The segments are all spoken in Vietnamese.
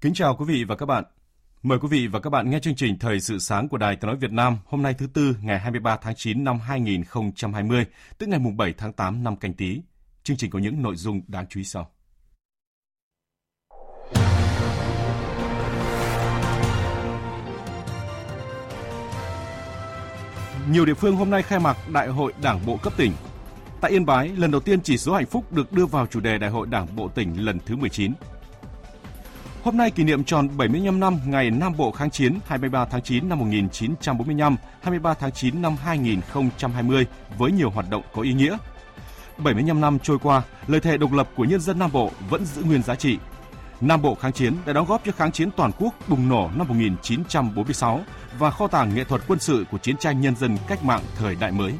Kính chào quý vị và các bạn. Mời quý vị và các bạn nghe chương trình Thời sự sáng của Đài Tiếng nói Việt Nam hôm nay thứ Tư ngày 23 tháng 9 năm 2020, tức ngày 7 tháng 8 năm Canh Tý. Chương trình có những nội dung đáng chú ý sau. Nhiều địa phương hôm nay khai mạc Đại hội Đảng bộ cấp tỉnh. Tại Yên Bái, lần đầu tiên chỉ số hạnh phúc được đưa vào chủ đề Đại hội Đảng bộ tỉnh lần thứ 19. Hôm nay kỷ niệm tròn 75 năm ngày Nam Bộ kháng chiến 23 tháng 9 năm 1945, 23 tháng 9 năm 2020 với nhiều hoạt động có ý nghĩa. 75 năm trôi qua, lời thề độc lập của nhân dân Nam Bộ vẫn giữ nguyên giá trị. Nam Bộ kháng chiến đã đóng góp cho kháng chiến toàn quốc bùng nổ năm 1946 và kho tàng nghệ thuật quân sự của chiến tranh nhân dân cách mạng thời đại mới.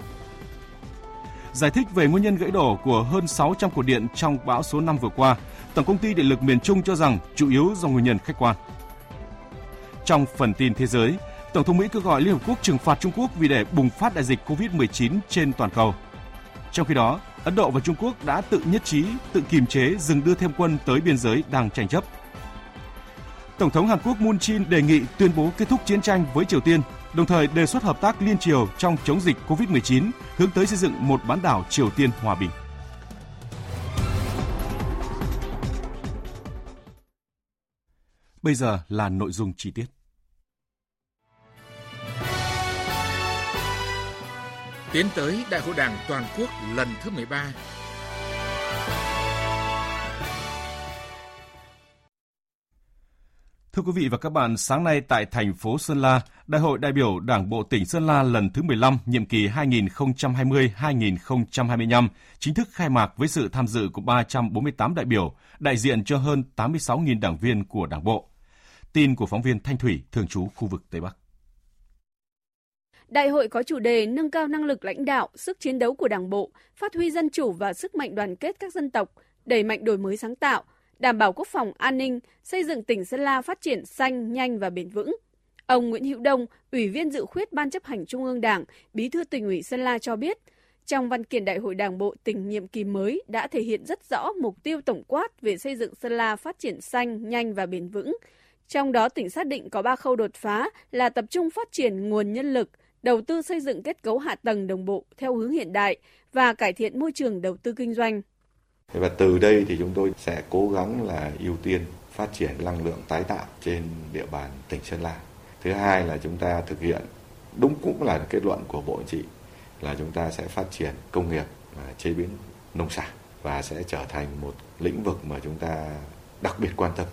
Giải thích về nguyên nhân gãy đổ của hơn 600 cột điện trong bão số 5 vừa qua, Tổng công ty Điện lực miền Trung cho rằng chủ yếu do nguyên nhân khách quan. Trong phần tin thế giới, Tổng thống Mỹ kêu gọi Liên Hợp Quốc trừng phạt Trung Quốc vì để bùng phát đại dịch COVID-19 trên toàn cầu. Trong khi đó, Ấn Độ và Trung Quốc đã tự nhất trí, tự kiềm chế dừng đưa thêm quân tới biên giới đang tranh chấp. Tổng thống Hàn Quốc Moon Jae-in đề nghị tuyên bố kết thúc chiến tranh với Triều Tiên, đồng thời đề xuất hợp tác liên triều trong chống dịch COVID-19 hướng tới xây dựng một bán đảo Triều Tiên hòa bình. Bây giờ là nội dung chi tiết. Tiến tới Đại hội Đảng toàn quốc lần thứ 13. Thưa quý vị và các bạn, sáng nay tại thành phố Sơn La, Đại hội đại biểu Đảng bộ tỉnh Sơn La lần thứ 15, nhiệm kỳ 2020-2025 chính thức khai mạc với sự tham dự của 348 đại biểu, đại diện cho hơn 86.000 đảng viên của Đảng bộ. Tin của phóng viên Thanh Thủy, thường trú khu vực Tây Bắc. Đại hội có chủ đề nâng cao năng lực lãnh đạo, sức chiến đấu của Đảng bộ, phát huy dân chủ và sức mạnh đoàn kết các dân tộc, đẩy mạnh đổi mới sáng tạo, đảm bảo quốc phòng an ninh, xây dựng tỉnh Sơn La phát triển xanh, nhanh và bền vững. Ông Nguyễn Hữu Đông, Ủy viên dự khuyết Ban chấp hành Trung ương Đảng, Bí thư Tỉnh ủy Sơn La cho biết, trong văn kiện Đại hội Đảng bộ tỉnh nhiệm kỳ mới đã thể hiện rất rõ mục tiêu tổng quát về xây dựng Sơn La phát triển xanh, nhanh và bền vững. Trong đó tỉnh xác định có 3 khâu đột phá là tập trung phát triển nguồn nhân lực, đầu tư xây dựng kết cấu hạ tầng đồng bộ theo hướng hiện đại và cải thiện môi trường đầu tư kinh doanh. Và từ đây thì chúng tôi sẽ cố gắng là ưu tiên phát triển năng lượng tái tạo trên địa bàn tỉnh Sơn La. Thứ hai là chúng ta thực hiện đúng cũng là kết luận của Bộ Chính trị là chúng ta sẽ phát triển công nghiệp chế biến nông sản và sẽ trở thành một lĩnh vực mà chúng ta đặc biệt quan tâm.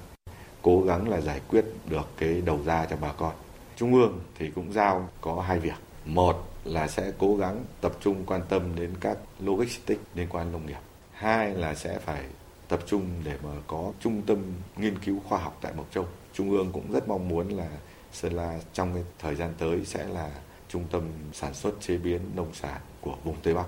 Cố gắng là giải quyết được cái đầu ra cho bà con. Trung ương thì cũng giao có 2 việc. Một là sẽ cố gắng tập trung quan tâm đến các logistics liên quan nông nghiệp. Hai là sẽ phải tập trung để mà có trung tâm nghiên cứu khoa học tại Mộc Châu. Trung ương cũng rất mong muốn là Sơn La trong cái thời gian tới sẽ là trung tâm sản xuất chế biến nông sản của vùng Tây Bắc.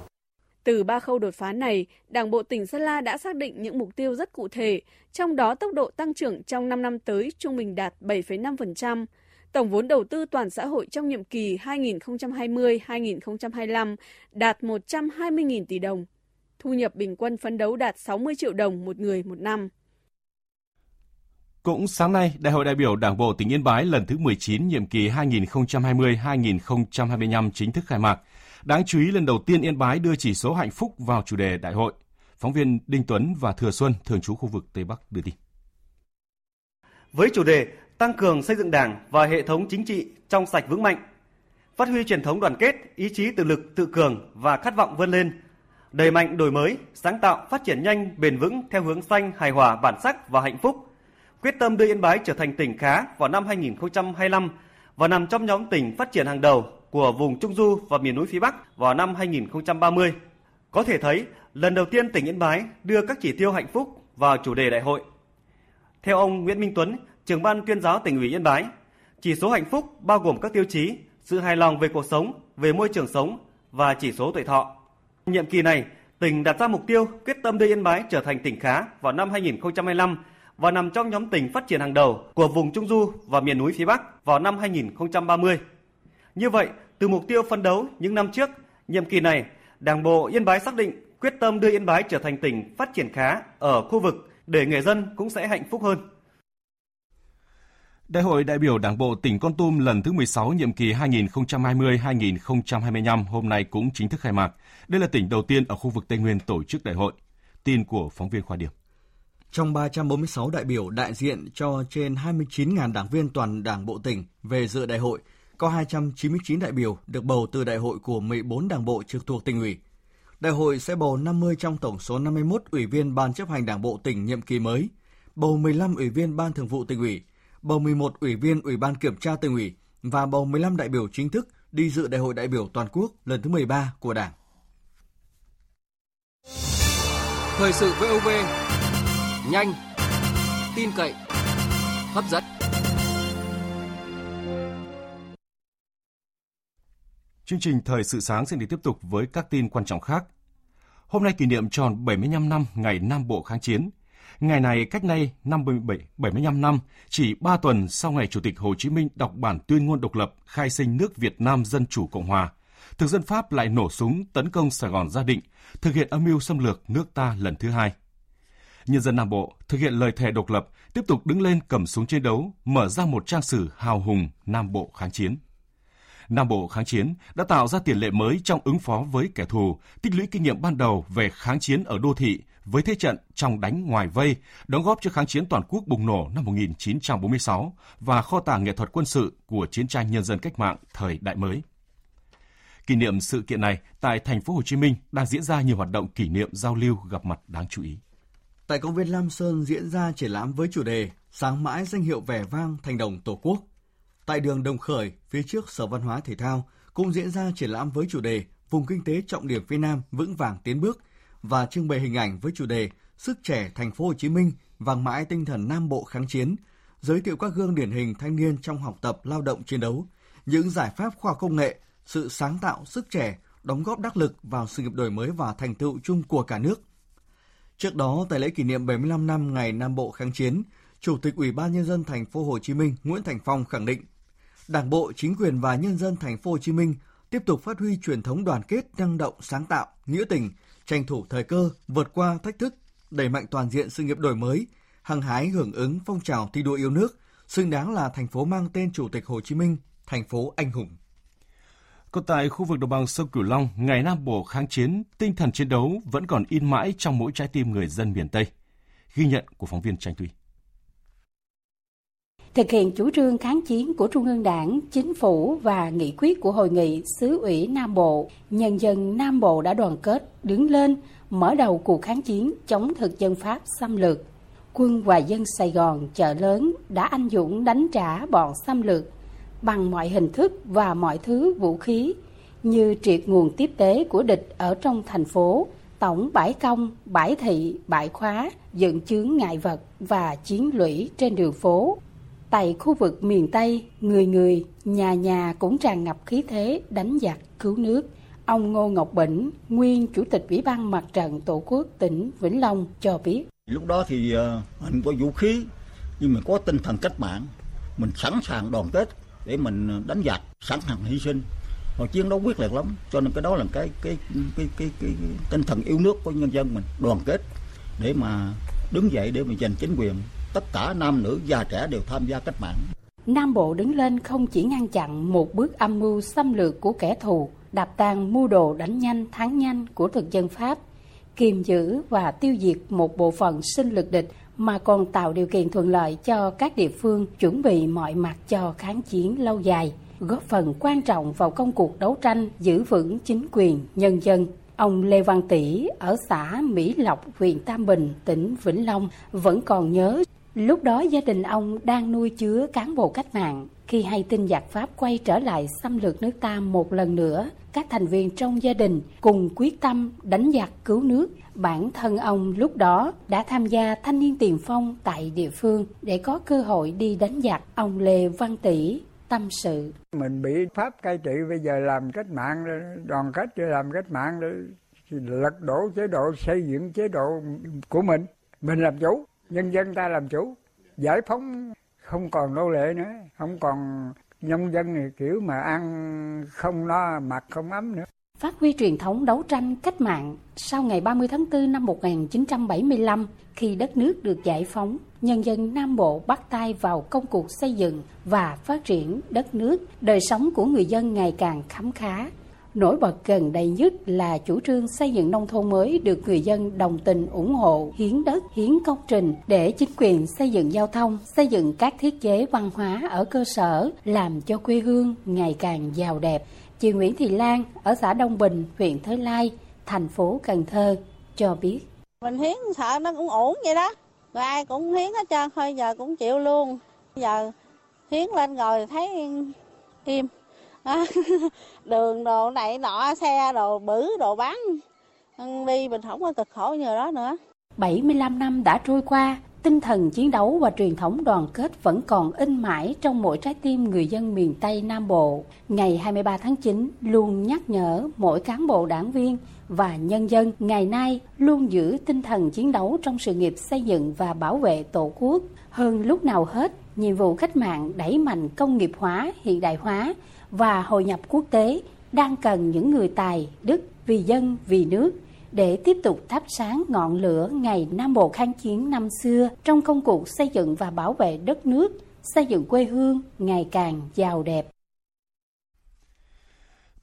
Từ 3 khâu đột phá này, Đảng bộ tỉnh Sơn La đã xác định những mục tiêu rất cụ thể, trong đó tốc độ tăng trưởng trong 5 năm tới trung bình đạt 7,5%. Tổng vốn đầu tư toàn xã hội trong nhiệm kỳ 2020-2025 đạt 120.000 tỷ đồng. Thu nhập bình quân phấn đấu đạt 60 triệu đồng một người một năm. Cũng sáng nay, Đại hội đại biểu Đảng bộ tỉnh Yên Bái lần thứ 19 nhiệm kỳ 2020-2025 chính thức khai mạc. Đáng chú ý lần đầu tiên Yên Bái đưa chỉ số hạnh phúc vào chủ đề đại hội. Phóng viên Đinh Tuấn và Thừa Xuân, thường trú khu vực Tây Bắc đưa tin. Với chủ đề tăng cường xây dựng Đảng và hệ thống chính trị trong sạch vững mạnh, phát huy truyền thống đoàn kết, ý chí tự lực tự cường và khát vọng vươn lên, đẩy mạnh đổi mới, sáng tạo, phát triển nhanh, bền vững theo hướng xanh, hài hòa, bản sắc và hạnh phúc. Quyết tâm đưa Yên Bái trở thành tỉnh khá vào năm 2025 và nằm trong nhóm tỉnh phát triển hàng đầu của vùng Trung Du và miền núi phía Bắc vào năm 2030. Có thể thấy, lần đầu tiên tỉnh Yên Bái đưa các chỉ tiêu hạnh phúc vào chủ đề đại hội. Theo ông Nguyễn Minh Tuấn, Trưởng ban tuyên giáo tỉnh ủy Yên Bái, chỉ số hạnh phúc bao gồm các tiêu chí sự hài lòng về cuộc sống, về môi trường sống và chỉ số tuổi thọ. Nhiệm kỳ này, tỉnh đặt ra mục tiêu quyết tâm đưa Yên Bái trở thành tỉnh khá vào năm 2025 và nằm trong nhóm tỉnh phát triển hàng đầu của vùng Trung Du và miền núi phía Bắc vào năm 2030. Như vậy, từ mục tiêu phấn đấu những năm trước, nhiệm kỳ này, Đảng bộ Yên Bái xác định quyết tâm đưa Yên Bái trở thành tỉnh phát triển khá ở khu vực để người dân cũng sẽ hạnh phúc hơn. Đại hội đại biểu Đảng bộ tỉnh Kon Tum lần thứ 16 nhiệm kỳ 2020-2025 hôm nay cũng chính thức khai mạc. Đây là tỉnh đầu tiên ở khu vực Tây Nguyên tổ chức đại hội. Tin của phóng viên Khoa Điểm. Trong 346 đại biểu đại diện cho trên 29.000 đảng viên toàn Đảng bộ tỉnh về dự đại hội, có 299 đại biểu được bầu từ đại hội của 14 đảng bộ trực thuộc tỉnh ủy. Đại hội sẽ bầu 50 trong tổng số 51 ủy viên ban chấp hành Đảng bộ tỉnh nhiệm kỳ mới, bầu 15 ủy viên ban thường vụ tỉnh ủy, bầu 11 ủy viên Ủy ban kiểm tra tỉnh ủy và bầu 15 đại biểu chính thức đi dự Đại hội đại biểu toàn quốc lần thứ 13 của Đảng. Thời sự VOV, nhanh, tin cậy, hấp dẫn. Chương trình Thời sự sáng sẽ được tiếp tục với các tin quan trọng khác. Hôm nay kỷ niệm tròn 75 năm ngày Nam Bộ kháng chiến. Ngày này cách nay 75 năm, chỉ 3 tuần sau ngày Chủ tịch Hồ Chí Minh đọc bản tuyên ngôn độc lập khai sinh nước Việt Nam Dân Chủ Cộng Hòa, thực dân Pháp lại nổ súng tấn công Sài Gòn Gia Định, thực hiện âm mưu xâm lược nước ta lần thứ hai. Nhân dân Nam Bộ thực hiện lời thề độc lập, tiếp tục đứng lên cầm súng chiến đấu, mở ra một trang sử hào hùng Nam Bộ kháng chiến. Nam Bộ kháng chiến đã tạo ra tiền lệ mới trong ứng phó với kẻ thù, tích lũy kinh nghiệm ban đầu về kháng chiến ở đô thị với thế trận trong đánh ngoài vây, đóng góp cho kháng chiến toàn quốc bùng nổ năm 1946 và kho tàng nghệ thuật quân sự của chiến tranh nhân dân cách mạng thời đại mới. Kỷ niệm sự kiện này, tại thành phố Hồ Chí Minh đang diễn ra nhiều hoạt động kỷ niệm giao lưu gặp mặt đáng chú ý. Tại công viên Lam Sơn diễn ra triển lãm với chủ đề Sáng mãi danh hiệu vẻ vang thành đồng Tổ quốc. Tại đường Đồng Khởi, phía trước Sở Văn hóa Thể thao, cũng diễn ra triển lãm với chủ đề Vùng kinh tế trọng điểm phía Nam vững vàng tiến bước và trưng bày hình ảnh với chủ đề Sức trẻ Thành phố Hồ Chí Minh vàng mãi tinh thần Nam Bộ kháng chiến, giới thiệu các gương điển hình thanh niên trong học tập, lao động, chiến đấu, những giải pháp khoa học công nghệ, sự sáng tạo, sức trẻ đóng góp đắc lực vào sự nghiệp đổi mới và thành tựu chung của cả nước. Trước đó, tại lễ kỷ niệm 75 năm ngày Nam Bộ kháng chiến, Chủ tịch Ủy ban Nhân dân Thành phố Hồ Chí Minh Nguyễn Thành Phong khẳng định Đảng bộ, chính quyền và nhân dân Thành phố Hồ Chí Minh tiếp tục phát huy truyền thống đoàn kết, năng động, sáng tạo, nghĩa tình, tranh thủ thời cơ, vượt qua thách thức, đẩy mạnh toàn diện sự nghiệp đổi mới, hăng hái hưởng ứng phong trào thi đua yêu nước, xứng đáng là thành phố mang tên Chủ tịch Hồ Chí Minh, thành phố anh hùng. Còn tại khu vực đồng bằng sông Cửu Long, ngày Nam Bộ kháng chiến, tinh thần chiến đấu vẫn còn in mãi trong mỗi trái tim người dân miền Tây. Ghi nhận của phóng viên Tranh Tuy. Thực hiện chủ trương kháng chiến của Trung ương Đảng, Chính phủ và nghị quyết của Hội nghị Xứ ủy Nam Bộ, nhân dân Nam Bộ đã đoàn kết, đứng lên, mở đầu cuộc kháng chiến chống thực dân Pháp xâm lược. Quân và dân Sài Gòn, Chợ Lớn đã anh dũng đánh trả bọn xâm lược bằng mọi hình thức và mọi thứ vũ khí, như triệt nguồn tiếp tế của địch ở trong thành phố, tổng bãi công, bãi thị, bãi khóa, dựng chướng ngại vật và chiến lũy trên đường phố. Tại khu vực miền Tây, người người, nhà nhà cũng tràn ngập khí thế đánh giặc cứu nước. Ông Ngô Ngọc Bỉnh, nguyên Chủ tịch Ủy ban Mặt trận Tổ quốc tỉnh Vĩnh Long cho biết. Lúc đó thì mình có vũ khí, nhưng mình có tinh thần cách mạng. Mình sẵn sàng đoàn kết để mình đánh giặc, sẵn sàng hy sinh. Họ chiến đấu quyết liệt lắm, cho nên cái đó là cái tinh thần yêu nước của nhân dân mình. Đoàn kết để mà đứng dậy để mình giành chính quyền. Tất cả nam nữ già trẻ đều tham gia cách mạng. Nam Bộ đứng lên không chỉ ngăn chặn một bước âm mưu xâm lược của kẻ thù, đạp tan mưu đồ đánh nhanh thắng nhanh của thực dân Pháp, kiềm giữ và tiêu diệt một bộ phận sinh lực địch, mà còn tạo điều kiện thuận lợi cho các địa phương chuẩn bị mọi mặt cho kháng chiến lâu dài, góp phần quan trọng vào công cuộc đấu tranh giữ vững chính quyền nhân dân, Ông Lê Văn Tỉ ở xã Mỹ Lộc, huyện Tam Bình, tỉnh Vĩnh Long vẫn còn nhớ lúc đó gia đình ông đang nuôi chứa cán bộ cách mạng. Khi hay tin giặc Pháp quay trở lại xâm lược nước ta một lần nữa, các thành viên trong gia đình cùng quyết tâm đánh giặc cứu nước. Bản thân ông lúc đó đã tham gia thanh niên tiền phong tại địa phương để có cơ hội đi đánh giặc. Ông Lê Văn Tỉ tâm sự: Mình bị Pháp cai trị, bây giờ làm cách mạng, đoàn kết để làm cách mạng, lật đổ chế độ, xây dựng chế độ của mình làm chủ, nhân dân ta làm chủ, giải phóng, không còn nô lệ nữa, không còn nông dân này kiểu mà ăn không no, mặc không ấm nữa. Phát huy truyền thống đấu tranh cách mạng, sau ngày 30 tháng 4 năm 1975, khi đất nước được giải phóng, nhân dân Nam Bộ bắt tay vào công cuộc xây dựng và phát triển đất nước, đời sống của người dân ngày càng khấm khá. Nổi bật gần đây nhất là chủ trương xây dựng nông thôn mới được người dân đồng tình ủng hộ, hiến đất, hiến công trình để chính quyền xây dựng giao thông, xây dựng các thiết chế văn hóa ở cơ sở, làm cho quê hương ngày càng giàu đẹp. Chị Nguyễn Thị Lan ở xã Đông Bình, huyện Thới Lai, thành phố Cần Thơ cho biết: Mình hiến sợ nó cũng ổn vậy đó, rồi ai cũng hiến hết trơn, thôi giờ cũng chịu luôn. Giờ hiến lên rồi thấy im. Đường đồ này nọ, xe đồ bự đồ bán đi, mình không có cực khổ như đó nữa. 75 năm đã trôi qua, tinh thần chiến đấu và truyền thống đoàn kết vẫn còn in mãi trong mỗi trái tim người dân miền Tây Nam Bộ. Ngày 23 tháng 9 luôn nhắc nhở mỗi cán bộ đảng viên và nhân dân ngày nay luôn giữ tinh thần chiến đấu trong sự nghiệp xây dựng và bảo vệ Tổ quốc. Hơn lúc nào hết, nhiệm vụ cách mạng đẩy mạnh công nghiệp hóa, hiện đại hóa và hội nhập quốc tế đang cần những người tài, đức, vì dân, vì nước để tiếp tục thắp sáng ngọn lửa ngày Nam Bộ kháng chiến năm xưa trong công cuộc xây dựng và bảo vệ đất nước, xây dựng quê hương ngày càng giàu đẹp.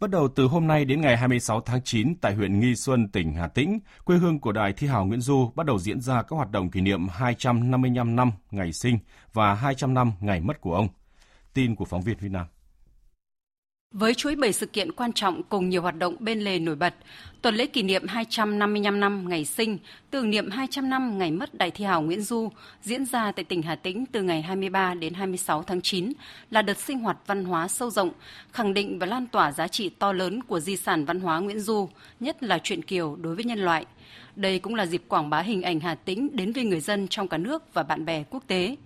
Bắt đầu từ hôm nay đến ngày 26 tháng 9 tại huyện Nghi Xuân, tỉnh Hà Tĩnh, quê hương của Đài Thi hào Nguyễn Du, bắt đầu diễn ra các hoạt động kỷ niệm 255 năm ngày sinh và 200 năm ngày mất của ông. Tin của phóng viên Huy Nam. Với chuỗi 7 sự kiện quan trọng cùng nhiều hoạt động bên lề nổi bật, tuần lễ kỷ niệm 255 năm ngày sinh, tưởng niệm 200 năm ngày mất Đài Thi hào Nguyễn Du diễn ra tại tỉnh Hà Tĩnh từ ngày 23 đến 26 tháng 9 là đợt sinh hoạt văn hóa sâu rộng, khẳng định và lan tỏa giá trị to lớn của di sản văn hóa Nguyễn Du, nhất là truyện Kiều đối với nhân loại. Đây cũng là dịp quảng bá hình ảnh Hà Tĩnh đến với người dân trong cả nước và bạn bè quốc tế.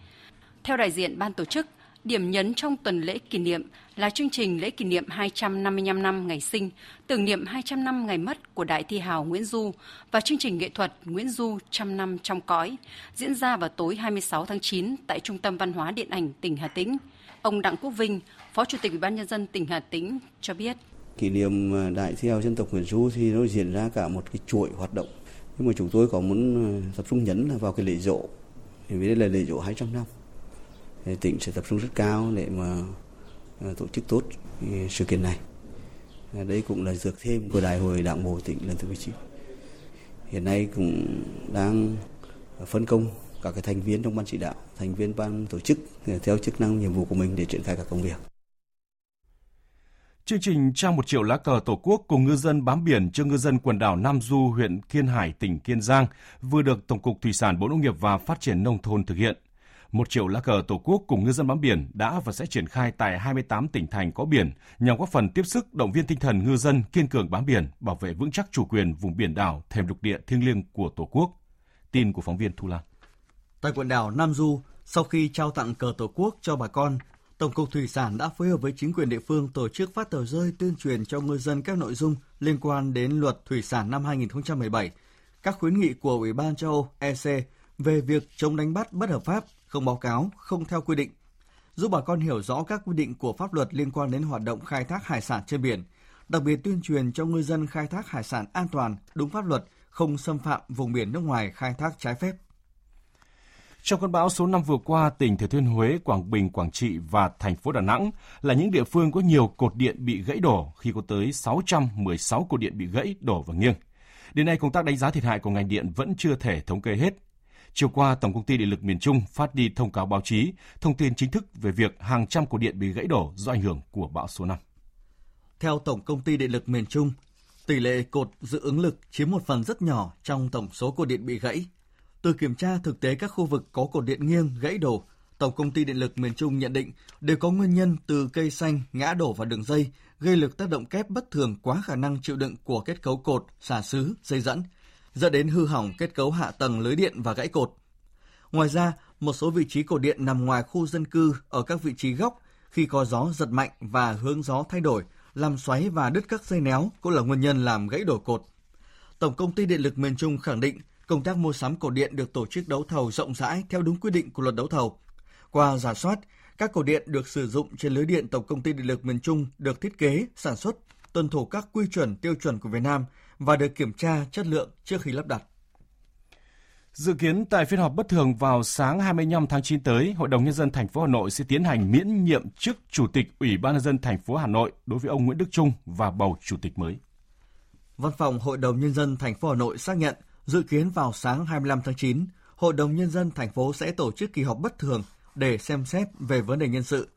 Theo đại diện ban tổ chức, điểm nhấn trong tuần lễ kỷ niệm là chương trình lễ kỷ niệm 255 năm ngày sinh, tưởng niệm 200 năm ngày mất của Đại Thi hào Nguyễn Du và chương trình nghệ thuật Nguyễn Du trăm năm trong cõi, diễn ra vào tối 26 tháng 9 tại Trung tâm Văn hóa Điện ảnh tỉnh Hà Tĩnh. Ông Đặng Quốc Vinh, Phó Chủ tịch Ủy ban Nhân dân tỉnh Hà Tĩnh cho biết: Kỷ niệm Đại Thi hào dân tộc Nguyễn Du thì nó diễn ra cả một cái chuỗi hoạt động. Nhưng mà chúng tôi có muốn tập trung nhấn là vào cái lễ giỗ, vì đây là lễ giỗ 200 năm. Tỉnh sẽ tập trung rất cao để mà tổ chức tốt sự kiện này. Đây cũng là dược thêm của Đại hội Đảng bộ tỉnh lần thứ 19. Hiện nay cũng đang phân công các cái thành viên trong ban chỉ đạo, thành viên ban tổ chức theo chức năng nhiệm vụ của mình để triển khai các công việc. Chương trình trao 1 triệu lá cờ Tổ quốc cùng ngư dân bám biển cho ngư dân quần đảo Nam Du, huyện Kiên Hải, tỉnh Kiên Giang vừa được Tổng cục Thủy sản, Bộ Nông nghiệp và Phát triển Nông thôn thực hiện. 1 triệu lá cờ Tổ quốc cùng ngư dân bám biển đã và sẽ triển khai tại 28 tỉnh thành có biển nhằm góp phần tiếp sức động viên tinh thần ngư dân kiên cường bám biển, bảo vệ vững chắc chủ quyền vùng biển đảo, thềm lục địa thiêng liêng của Tổ quốc. Tin của phóng viên Thu Lan. Tại quần đảo Nam Du, sau khi trao tặng cờ Tổ quốc cho bà con, Tổng cục Thủy sản đã phối hợp với chính quyền địa phương tổ chức phát tờ rơi tuyên truyền cho ngư dân các nội dung liên quan đến Luật Thủy sản năm 2017, các khuyến nghị của Ủy ban châu Âu EC về việc chống đánh bắt bất hợp pháp, không báo cáo, không theo quy định, giúp bà con hiểu rõ các quy định của pháp luật liên quan đến hoạt động khai thác hải sản trên biển, đặc biệt tuyên truyền cho ngư dân khai thác hải sản an toàn, đúng pháp luật, không xâm phạm vùng biển nước ngoài khai thác trái phép. Trong cơn bão số 5 vừa qua, tỉnh Thừa Thiên Huế, Quảng Bình, Quảng Trị và thành phố Đà Nẵng là những địa phương có nhiều cột điện bị gãy đổ khi có tới 616 cột điện bị gãy đổ và nghiêng. Đến nay, công tác đánh giá thiệt hại của ngành điện vẫn chưa thể thống kê hết. Chiều qua, Tổng công ty Điện lực miền Trung phát đi thông cáo báo chí, thông tin chính thức về việc hàng trăm cột điện bị gãy đổ do ảnh hưởng của bão số 5. Theo Tổng công ty Điện lực miền Trung, Tỷ lệ cột dự ứng lực chiếm một phần rất nhỏ trong tổng số cột điện bị gãy. Từ kiểm tra thực tế các khu vực có cột điện nghiêng, gãy đổ, Tổng công ty Điện lực miền Trung nhận định đều có nguyên nhân từ cây xanh ngã đổ vào đường dây, gây lực tác động kép bất thường quá khả năng chịu đựng của kết cấu cột, xà xứ, dây dẫn, dẫn đến hư hỏng kết cấu hạ tầng lưới điện và gãy cột. Ngoài ra, một số vị trí cột điện nằm ngoài khu dân cư ở các vị trí góc, khi có gió giật mạnh và hướng gió thay đổi, làm xoáy và đứt các dây néo cũng là nguyên nhân làm gãy đổ cột. Tổng công ty Điện lực miền Trung khẳng định công tác mua sắm cột điện được tổ chức đấu thầu rộng rãi theo đúng quy định của Luật đấu thầu. Qua rà soát, các cột điện được sử dụng trên lưới điện Tổng công ty Điện lực miền Trung được thiết kế, sản xuất, tuân thủ các quy chuẩn tiêu chuẩn của Việt Nam và được kiểm tra chất lượng trước khi lắp đặt. Dự kiến tại phiên họp bất thường vào sáng 25 tháng 9 tới, Hội đồng nhân dân thành phố Hà Nội sẽ tiến hành miễn nhiệm chức Chủ tịch Ủy ban nhân dân thành phố Hà Nội đối với ông Nguyễn Đức Trung và bầu chủ tịch mới. Văn phòng Hội đồng nhân dân thành phố Hà Nội xác nhận dự kiến vào sáng 25 tháng 9, Hội đồng nhân dân thành phố sẽ tổ chức kỳ họp bất thường để xem xét về vấn đề nhân sự.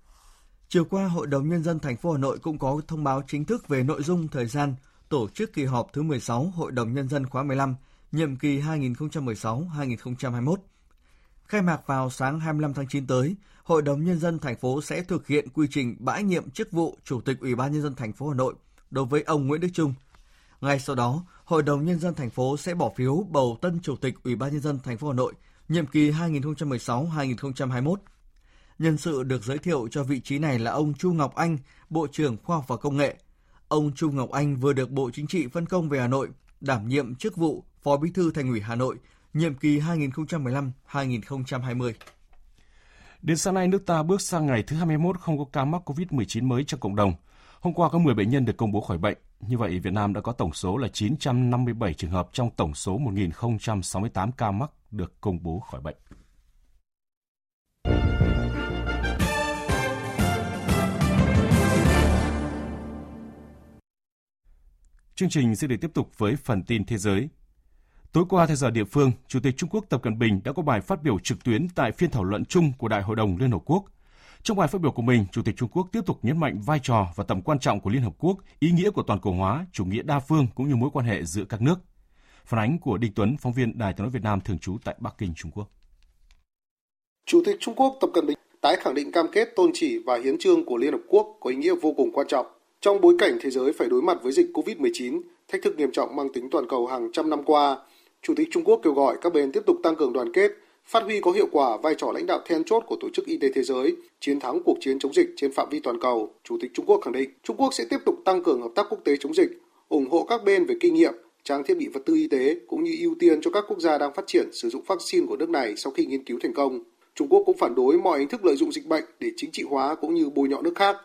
Chiều qua, Hội đồng nhân dân thành phố Hà Nội cũng có thông báo chính thức về nội dung, thời gian tổ chức kỳ họp thứ 16 Hội đồng nhân dân khóa 15, nhiệm kỳ 2016-2021. Khai mạc vào sáng 25 tháng 9 tới, Hội đồng nhân dân thành phố sẽ thực hiện quy trình bãi nhiệm chức vụ Chủ tịch Ủy ban nhân dân thành phố Hà Nội đối với ông Nguyễn Đức Trung. Ngay sau đó, Hội đồng nhân dân thành phố sẽ bỏ phiếu bầu tân Chủ tịch Ủy ban nhân dân thành phố Hà Nội nhiệm kỳ 2016-2021. Nhân sự được giới thiệu cho vị trí này là ông Chu Ngọc Anh, Bộ trưởng Khoa học và Công nghệ. Ông Chu Ngọc Anh vừa được Bộ Chính trị phân công về Hà Nội đảm nhiệm chức vụ Phó Bí thư Thành ủy Hà Nội nhiệm kỳ 2015-2020. Đến sáng nay, nước ta bước sang ngày thứ 21 không có ca mắc COVID-19 mới trong cộng đồng. Hôm qua có 10 bệnh nhân được công bố khỏi bệnh. Như vậy, Việt Nam đã có tổng số là 957 trường hợp trong tổng số 1.068 ca mắc được công bố khỏi bệnh. Chương trình sẽ được tiếp tục với phần tin thế giới. Tối qua theo giờ địa phương, Chủ tịch Trung Quốc Tập Cận Bình đã có bài phát biểu trực tuyến tại phiên thảo luận chung của Đại hội đồng Liên Hợp Quốc. Trong bài phát biểu của mình, Chủ tịch Trung Quốc tiếp tục nhấn mạnh vai trò và tầm quan trọng của Liên Hợp Quốc, ý nghĩa của toàn cầu hóa, chủ nghĩa đa phương cũng như mối quan hệ giữa các nước. Phản ánh của Đinh Tuấn, phóng viên Đài Tiếng nói Việt Nam thường trú tại Bắc Kinh, Trung Quốc. Chủ tịch Trung Quốc Tập Cận Bình tái khẳng định cam kết, tôn chỉ và hiến chương của Liên Hợp Quốc có ý nghĩa vô cùng quan trọng. Trong bối cảnh thế giới phải đối mặt với dịch COVID-19, thách thức nghiêm trọng mang tính toàn cầu hàng trăm năm qua, Chủ tịch Trung Quốc kêu gọi các bên tiếp tục tăng cường đoàn kết, phát huy có hiệu quả vai trò lãnh đạo then chốt của Tổ chức Y tế Thế giới, chiến thắng cuộc chiến chống dịch trên phạm vi toàn cầu. Chủ tịch Trung Quốc khẳng định Trung Quốc sẽ tiếp tục tăng cường hợp tác quốc tế chống dịch, ủng hộ các bên về kinh nghiệm, trang thiết bị, vật tư y tế cũng như ưu tiên cho các quốc gia đang phát triển sử dụng vaccine của nước này sau khi nghiên cứu thành công. Trung Quốc cũng phản đối mọi hình thức lợi dụng dịch bệnh để chính trị hóa cũng như bôi nhọ nước khác.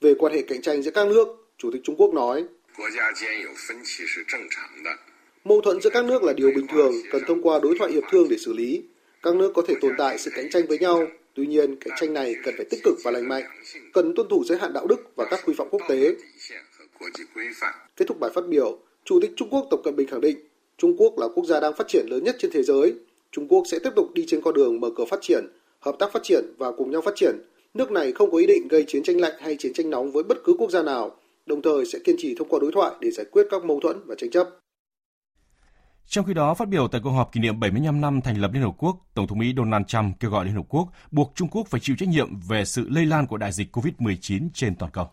Về quan hệ cạnh tranh giữa các nước, Chủ tịch Trung Quốc nói, mâu thuẫn giữa các nước là điều bình thường, cần thông qua đối thoại hiệp thương để xử lý. Các nước có thể tồn tại sự cạnh tranh với nhau, tuy nhiên cạnh tranh này cần phải tích cực và lành mạnh, cần tuân thủ giới hạn đạo đức và các quy phạm quốc tế. Kết thúc bài phát biểu, Chủ tịch Trung Quốc Tập Cận Bình khẳng định, Trung Quốc là quốc gia đang phát triển lớn nhất trên thế giới. Trung Quốc sẽ tiếp tục đi trên con đường mở cửa phát triển, hợp tác phát triển và cùng nhau phát triển. Nước này không có ý định gây chiến tranh lạnh hay chiến tranh nóng với bất cứ quốc gia nào, đồng thời sẽ kiên trì thông qua đối thoại để giải quyết các mâu thuẫn và tranh chấp. Trong khi đó, phát biểu tại cuộc họp kỷ niệm 75 năm thành lập Liên Hợp Quốc, Tổng thống Mỹ Donald Trump kêu gọi Liên Hợp Quốc buộc Trung Quốc phải chịu trách nhiệm về sự lây lan của đại dịch COVID-19 trên toàn cầu.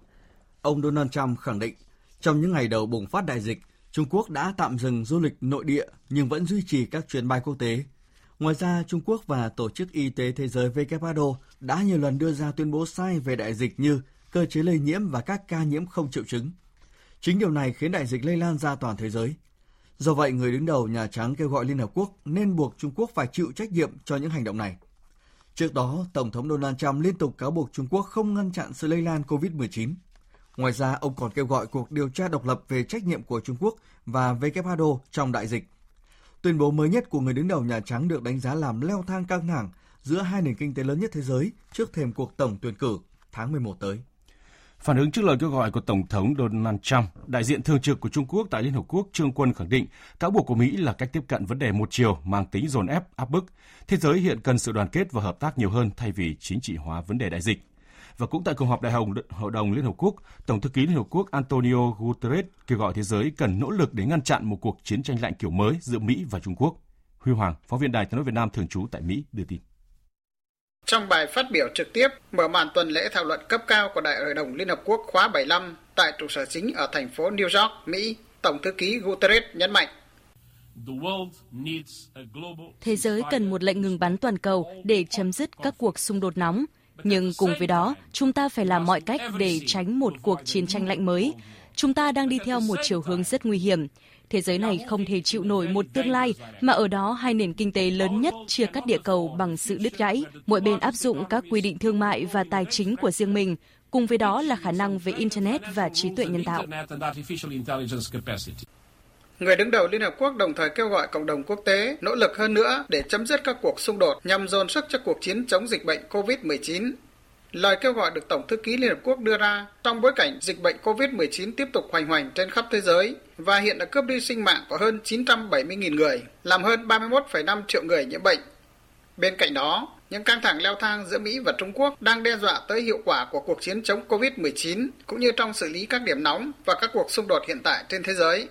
Ông Donald Trump khẳng định, trong những ngày đầu bùng phát đại dịch, Trung Quốc đã tạm dừng du lịch nội địa nhưng vẫn duy trì các chuyến bay quốc tế. Ngoài ra, Trung Quốc và Tổ chức Y tế Thế giới WHO đã nhiều lần đưa ra tuyên bố sai về đại dịch như cơ chế lây nhiễm và các ca nhiễm không triệu chứng. Chính điều này khiến đại dịch lây lan ra toàn thế giới. Do vậy, người đứng đầu Nhà Trắng kêu gọi Liên Hợp Quốc nên buộc Trung Quốc phải chịu trách nhiệm cho những hành động này. Trước đó, Tổng thống Donald Trump liên tục cáo buộc Trung Quốc không ngăn chặn sự lây lan COVID-19. Ngoài ra, ông còn kêu gọi cuộc điều tra độc lập về trách nhiệm của Trung Quốc và WHO trong đại dịch. Tuyên bố mới nhất của người đứng đầu Nhà Trắng được đánh giá làm leo thang căng thẳng giữa hai nền kinh tế lớn nhất thế giới trước thềm cuộc tổng tuyển cử tháng 11 tới. Phản ứng trước lời kêu gọi của Tổng thống Donald Trump, đại diện thường trực của Trung Quốc tại Liên Hợp Quốc Trương Quân khẳng định cáo buộc của Mỹ là cách tiếp cận vấn đề một chiều mang tính dồn ép, áp bức. Thế giới hiện cần sự đoàn kết và hợp tác nhiều hơn thay vì chính trị hóa vấn đề đại dịch. Và cũng tại cuộc họp Đại hội đồng Liên Hợp Quốc, Tổng thư ký Liên Hợp Quốc Antonio Guterres kêu gọi thế giới cần nỗ lực để ngăn chặn một cuộc chiến tranh lạnh kiểu mới giữa Mỹ và Trung Quốc. Huy Hoàng, phóng viên Đài Tiếng nói Việt Nam thường trú tại Mỹ đưa tin. Trong bài phát biểu trực tiếp mở màn tuần lễ thảo luận cấp cao của Đại hội đồng Liên Hợp Quốc khóa 75 tại trụ sở chính ở thành phố New York, Mỹ, Tổng thư ký Guterres nhấn mạnh: Thế giới cần một lệnh ngừng bắn toàn cầu để chấm dứt các cuộc xung đột nóng. Nhưng cùng với đó, chúng ta phải làm mọi cách để tránh một cuộc chiến tranh lạnh mới. Chúng ta đang đi theo một chiều hướng rất nguy hiểm. Thế giới này không thể chịu nổi một tương lai mà ở đó hai nền kinh tế lớn nhất chia cắt địa cầu bằng sự đứt gãy, mỗi bên áp dụng các quy định thương mại và tài chính của riêng mình, cùng với đó là khả năng về Internet và trí tuệ nhân tạo. Người đứng đầu Liên Hợp Quốc đồng thời kêu gọi cộng đồng quốc tế nỗ lực hơn nữa để chấm dứt các cuộc xung đột nhằm dồn sức cho cuộc chiến chống dịch bệnh COVID-19. Lời kêu gọi được Tổng thư ký Liên Hợp Quốc đưa ra trong bối cảnh dịch bệnh COVID-19 tiếp tục hoành hành trên khắp thế giới và hiện đã cướp đi sinh mạng của hơn 970.000 người, làm hơn 31,5 triệu người nhiễm bệnh. Bên cạnh đó, những căng thẳng leo thang giữa Mỹ và Trung Quốc đang đe dọa tới hiệu quả của cuộc chiến chống COVID-19 cũng như trong xử lý các điểm nóng và các cuộc xung đột hiện tại trên thế giới.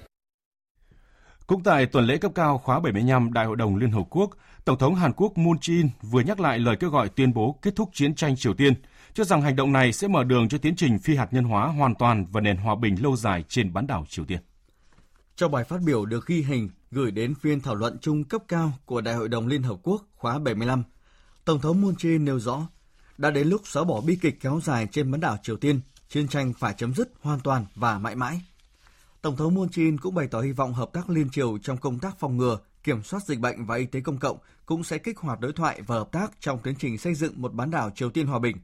Cũng tại tuần lễ cấp cao khóa 75 Đại hội đồng Liên Hợp Quốc, Tổng thống Hàn Quốc Moon Jae-in vừa nhắc lại lời kêu gọi tuyên bố kết thúc chiến tranh Triều Tiên, cho rằng hành động này sẽ mở đường cho tiến trình phi hạt nhân hóa hoàn toàn và nền hòa bình lâu dài trên bán đảo Triều Tiên. Trong bài phát biểu được ghi hình gửi đến phiên thảo luận chung cấp cao của Đại hội đồng Liên Hợp Quốc khóa 75, Tổng thống Moon Jae-in nêu rõ, đã đến lúc xóa bỏ bi kịch kéo dài trên bán đảo Triều Tiên, chiến tranh phải chấm dứt hoàn toàn và mãi mãi. Tổng thống Moon Jae-in cũng bày tỏ hy vọng hợp tác liên Triều trong công tác phòng ngừa, kiểm soát dịch bệnh và y tế công cộng cũng sẽ kích hoạt đối thoại và hợp tác trong tiến trình xây dựng một bán đảo Triều Tiên hòa bình.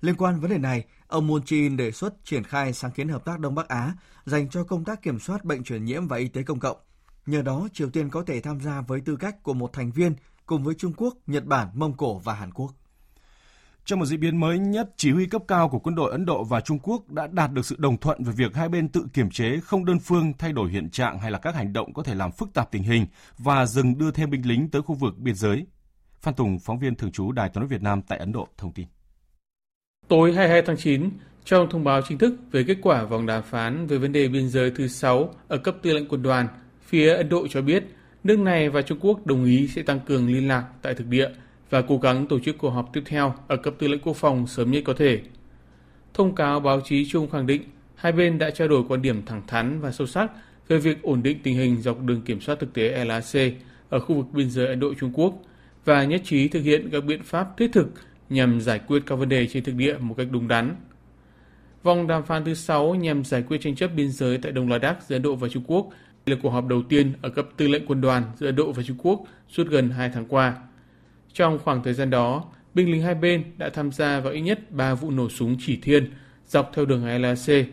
Liên quan vấn đề này, ông Moon Jae-in đề xuất triển khai sáng kiến hợp tác Đông Bắc Á dành cho công tác kiểm soát bệnh truyền nhiễm và y tế công cộng. Nhờ đó, Triều Tiên có thể tham gia với tư cách của một thành viên cùng với Trung Quốc, Nhật Bản, Mông Cổ và Hàn Quốc. Trong một diễn biến mới nhất, chỉ huy cấp cao của quân đội Ấn Độ và Trung Quốc đã đạt được sự đồng thuận về việc hai bên tự kiểm chế, không đơn phương thay đổi hiện trạng hay là các hành động có thể làm phức tạp tình hình và dừng đưa thêm binh lính tới khu vực biên giới. Phan Tùng, phóng viên thường trú Đài Tiếng nói Việt Nam tại Ấn Độ thông tin. Tối 22 tháng 9, trong thông báo chính thức về kết quả vòng đàm phán về vấn đề biên giới thứ 6 ở cấp tư lệnh quân đoàn, phía Ấn Độ cho biết nước này và Trung Quốc đồng ý sẽ tăng cường liên lạc tại thực địa và cố gắng tổ chức cuộc họp tiếp theo ở cấp tư lệnh quốc phòng sớm nhất có thể. Thông cáo báo chí chung khẳng định hai bên đã trao đổi quan điểm thẳng thắn và sâu sắc về việc ổn định tình hình dọc đường kiểm soát thực tế LAC ở khu vực biên giới Ấn Độ-Trung Quốc và nhất trí thực hiện các biện pháp thiết thực nhằm giải quyết các vấn đề trên thực địa một cách đúng đắn. Vòng đàm phán thứ 6 nhằm giải quyết tranh chấp biên giới tại Đông Ladakh giữa Ấn Độ và Trung Quốc là cuộc họp đầu tiên ở cấp tư lệnh quân đoàn giữa Ấn Độ và Trung Quốc suốt gần 2 tháng qua. Trong khoảng thời gian đó, binh lính hai bên đã tham gia vào ít nhất 3 vụ nổ súng chỉ thiên dọc theo đường LAC.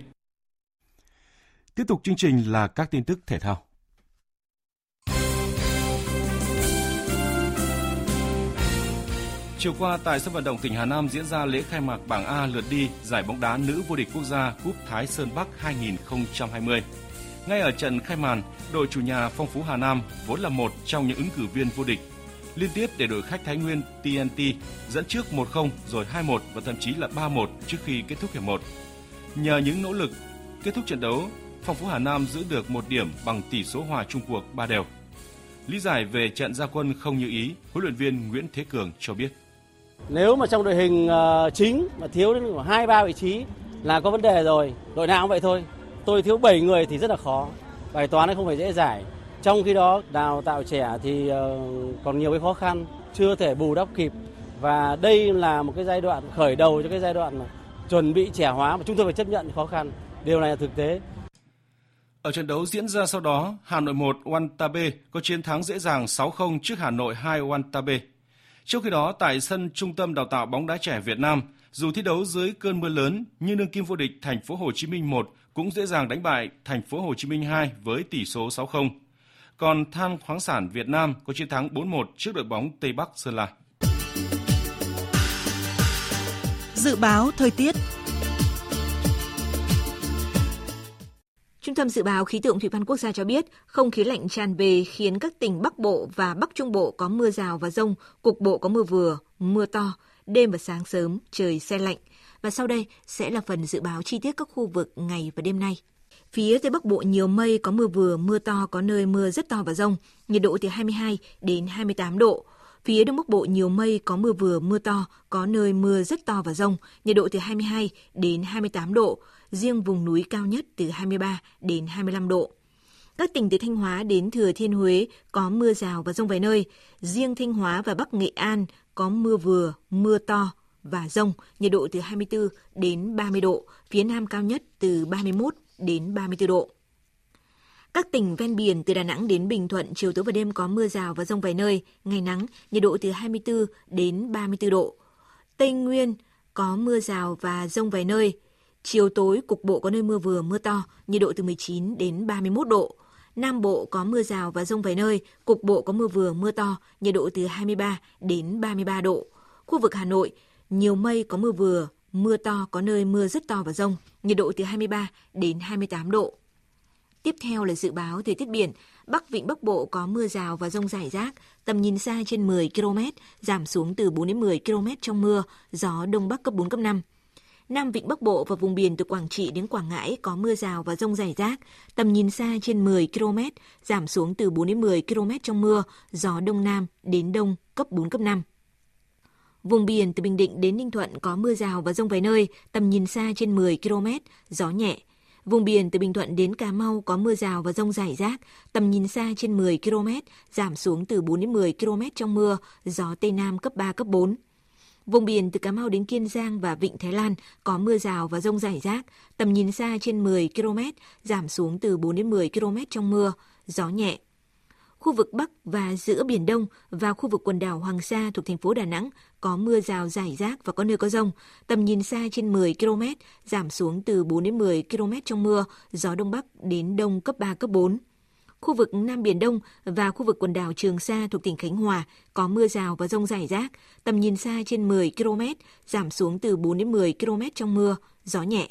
Tiếp tục chương trình là các tin tức thể thao. Chiều qua tại sân vận động tỉnh Hà Nam diễn ra lễ khai mạc bảng A lượt đi giải bóng đá nữ vô địch quốc gia Cúp Thái Sơn Bắc 2020. Ngay ở trận khai màn, đội chủ nhà Phong Phú Hà Nam vốn là một trong những ứng cử viên vô địch, liên tiếp để đội khách Thái Nguyên TNT dẫn trước 1-0 rồi 2-1 và thậm chí là 3-1 trước khi kết thúc hiệp 1. Nhờ những nỗ lực kết thúc trận đấu, Phong Phú Hà Nam giữ được 1 điểm bằng tỷ số hòa chung cuộc 3-3. Lý giải về trận ra quân không như ý, huấn luyện viên Nguyễn Thế Cường cho biết: Nếu mà trong đội hình chính mà thiếu đến 2-3 vị trí là có vấn đề rồi, đội nào cũng vậy thôi. Tôi thiếu 7 người thì rất là khó, bài toán ấy không phải dễ giải. Trong khi đó đào tạo trẻ thì còn nhiều cái khó khăn, chưa thể bù đắp kịp. Và đây là một cái giai đoạn khởi đầu cho cái giai đoạn chuẩn bị trẻ hóa mà chúng tôi phải chấp nhận khó khăn. Điều này là thực tế. Ở trận đấu diễn ra sau đó, Hà Nội 1 Wantabe có chiến thắng dễ dàng 6-0 trước Hà Nội 2 Wantabe. Trong khi đó, tại sân Trung tâm Đào tạo bóng đá trẻ Việt Nam, dù thi đấu dưới cơn mưa lớn nhưng đương kim vô địch Thành phố Hồ Chí Minh 1 cũng dễ dàng đánh bại Thành phố Hồ Chí Minh 2 với tỷ số 6-0. Còn Than khoáng sản Việt Nam có chiến thắng 4-1 trước đội bóng Tây Bắc Sơn La. Dự báo thời tiết. Trung tâm Dự báo Khí tượng Thủy văn Quốc gia cho biết, không khí lạnh tràn về khiến các tỉnh Bắc Bộ và Bắc Trung Bộ có mưa rào và dông, cục bộ có mưa vừa, mưa to, đêm và sáng sớm trời se lạnh. Và sau đây sẽ là phần dự báo chi tiết các khu vực ngày và đêm nay. Phía Tây Bắc Bộ nhiều mây, có mưa vừa, mưa to, có nơi mưa rất to và dông, nhiệt độ từ 22 đến 28 độ. Phía Đông Bắc Bộ nhiều mây, có mưa vừa, mưa to, có nơi mưa rất to và dông, nhiệt độ từ 22 đến 28 độ, riêng vùng núi cao nhất từ 23 đến 25 độ. Các tỉnh từ Thanh Hóa đến Thừa Thiên Huế có mưa rào và dông vài nơi, riêng Thanh Hóa và Bắc Nghệ An có mưa vừa, mưa to và dông, nhiệt độ từ 24 đến 30 độ, phía Nam cao nhất từ 31 đến 34 độ. Các tỉnh ven biển từ Đà Nẵng đến Bình Thuận chiều tối và đêm có mưa rào và dông vài nơi, ngày nắng, nhiệt độ từ 24 đến 34 độ. Tây Nguyên có mưa rào và dông vài nơi, chiều tối cục bộ có nơi mưa vừa mưa to, nhiệt độ từ 19 đến 31 độ. Nam Bộ có mưa rào và dông vài nơi, cục bộ có mưa vừa mưa to, nhiệt độ từ 23 đến 33 độ. Khu vực Hà Nội nhiều mây, có mưa vừa, mưa to, có nơi mưa rất to và dông, nhiệt độ từ 23 đến 28 độ. Tiếp theo là dự báo thời tiết biển. Bắc Vịnh Bắc Bộ có mưa rào và dông rải rác, tầm nhìn xa trên 10 km, giảm xuống từ 4 đến 10 km trong mưa, gió Đông Bắc cấp 4, cấp 5. Nam Vịnh Bắc Bộ và vùng biển từ Quảng Trị đến Quảng Ngãi có mưa rào và dông rải rác, tầm nhìn xa trên 10 km, giảm xuống từ 4 đến 10 km trong mưa, gió Đông Nam đến Đông cấp 4, cấp 5. Vùng biển từ Bình Định đến Ninh Thuận có mưa rào và dông vài nơi, tầm nhìn xa trên 10 km, gió nhẹ. Vùng biển từ Bình Thuận đến Cà Mau có mưa rào và dông rải rác, tầm nhìn xa trên 10 km, giảm xuống từ 4 đến 10 km trong mưa, gió Tây Nam cấp 3, cấp 4. Vùng biển từ Cà Mau đến Kiên Giang và Vịnh Thái Lan có mưa rào và dông rải rác, tầm nhìn xa trên 10 km, giảm xuống từ 4 đến 10 km trong mưa, gió nhẹ. Khu vực Bắc và giữa Biển Đông và khu vực quần đảo Hoàng Sa thuộc thành phố Đà Nẵng có mưa rào rải rác và có nơi có dông, tầm nhìn xa trên 10 km, giảm xuống từ 4 đến 10 km trong mưa, gió Đông Bắc đến Đông cấp 3, cấp 4. Khu vực Nam Biển Đông và khu vực quần đảo Trường Sa thuộc tỉnh Khánh Hòa có mưa rào và dông rải rác, tầm nhìn xa trên 10 km, giảm xuống từ 4 đến 10 km trong mưa, gió nhẹ.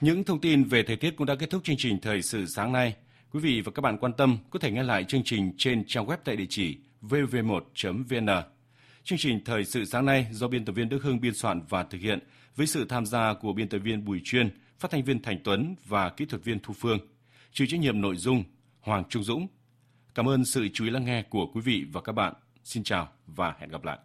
Những thông tin về thời tiết cũng đã kết thúc chương trình Thời sự sáng nay. Quý vị và các bạn quan tâm có thể nghe lại chương trình trên trang web tại địa chỉ vv1.vn. Chương trình Thời sự sáng nay do biên tập viên Đức Hưng biên soạn và thực hiện với sự tham gia của biên tập viên Bùi Chuyên, phát thanh viên Thành Tuấn và kỹ thuật viên Thu Phương. Chịu trách nhiệm nội dung Hoàng Trung Dũng. Cảm ơn sự chú ý lắng nghe của quý vị và các bạn. Xin chào và hẹn gặp lại.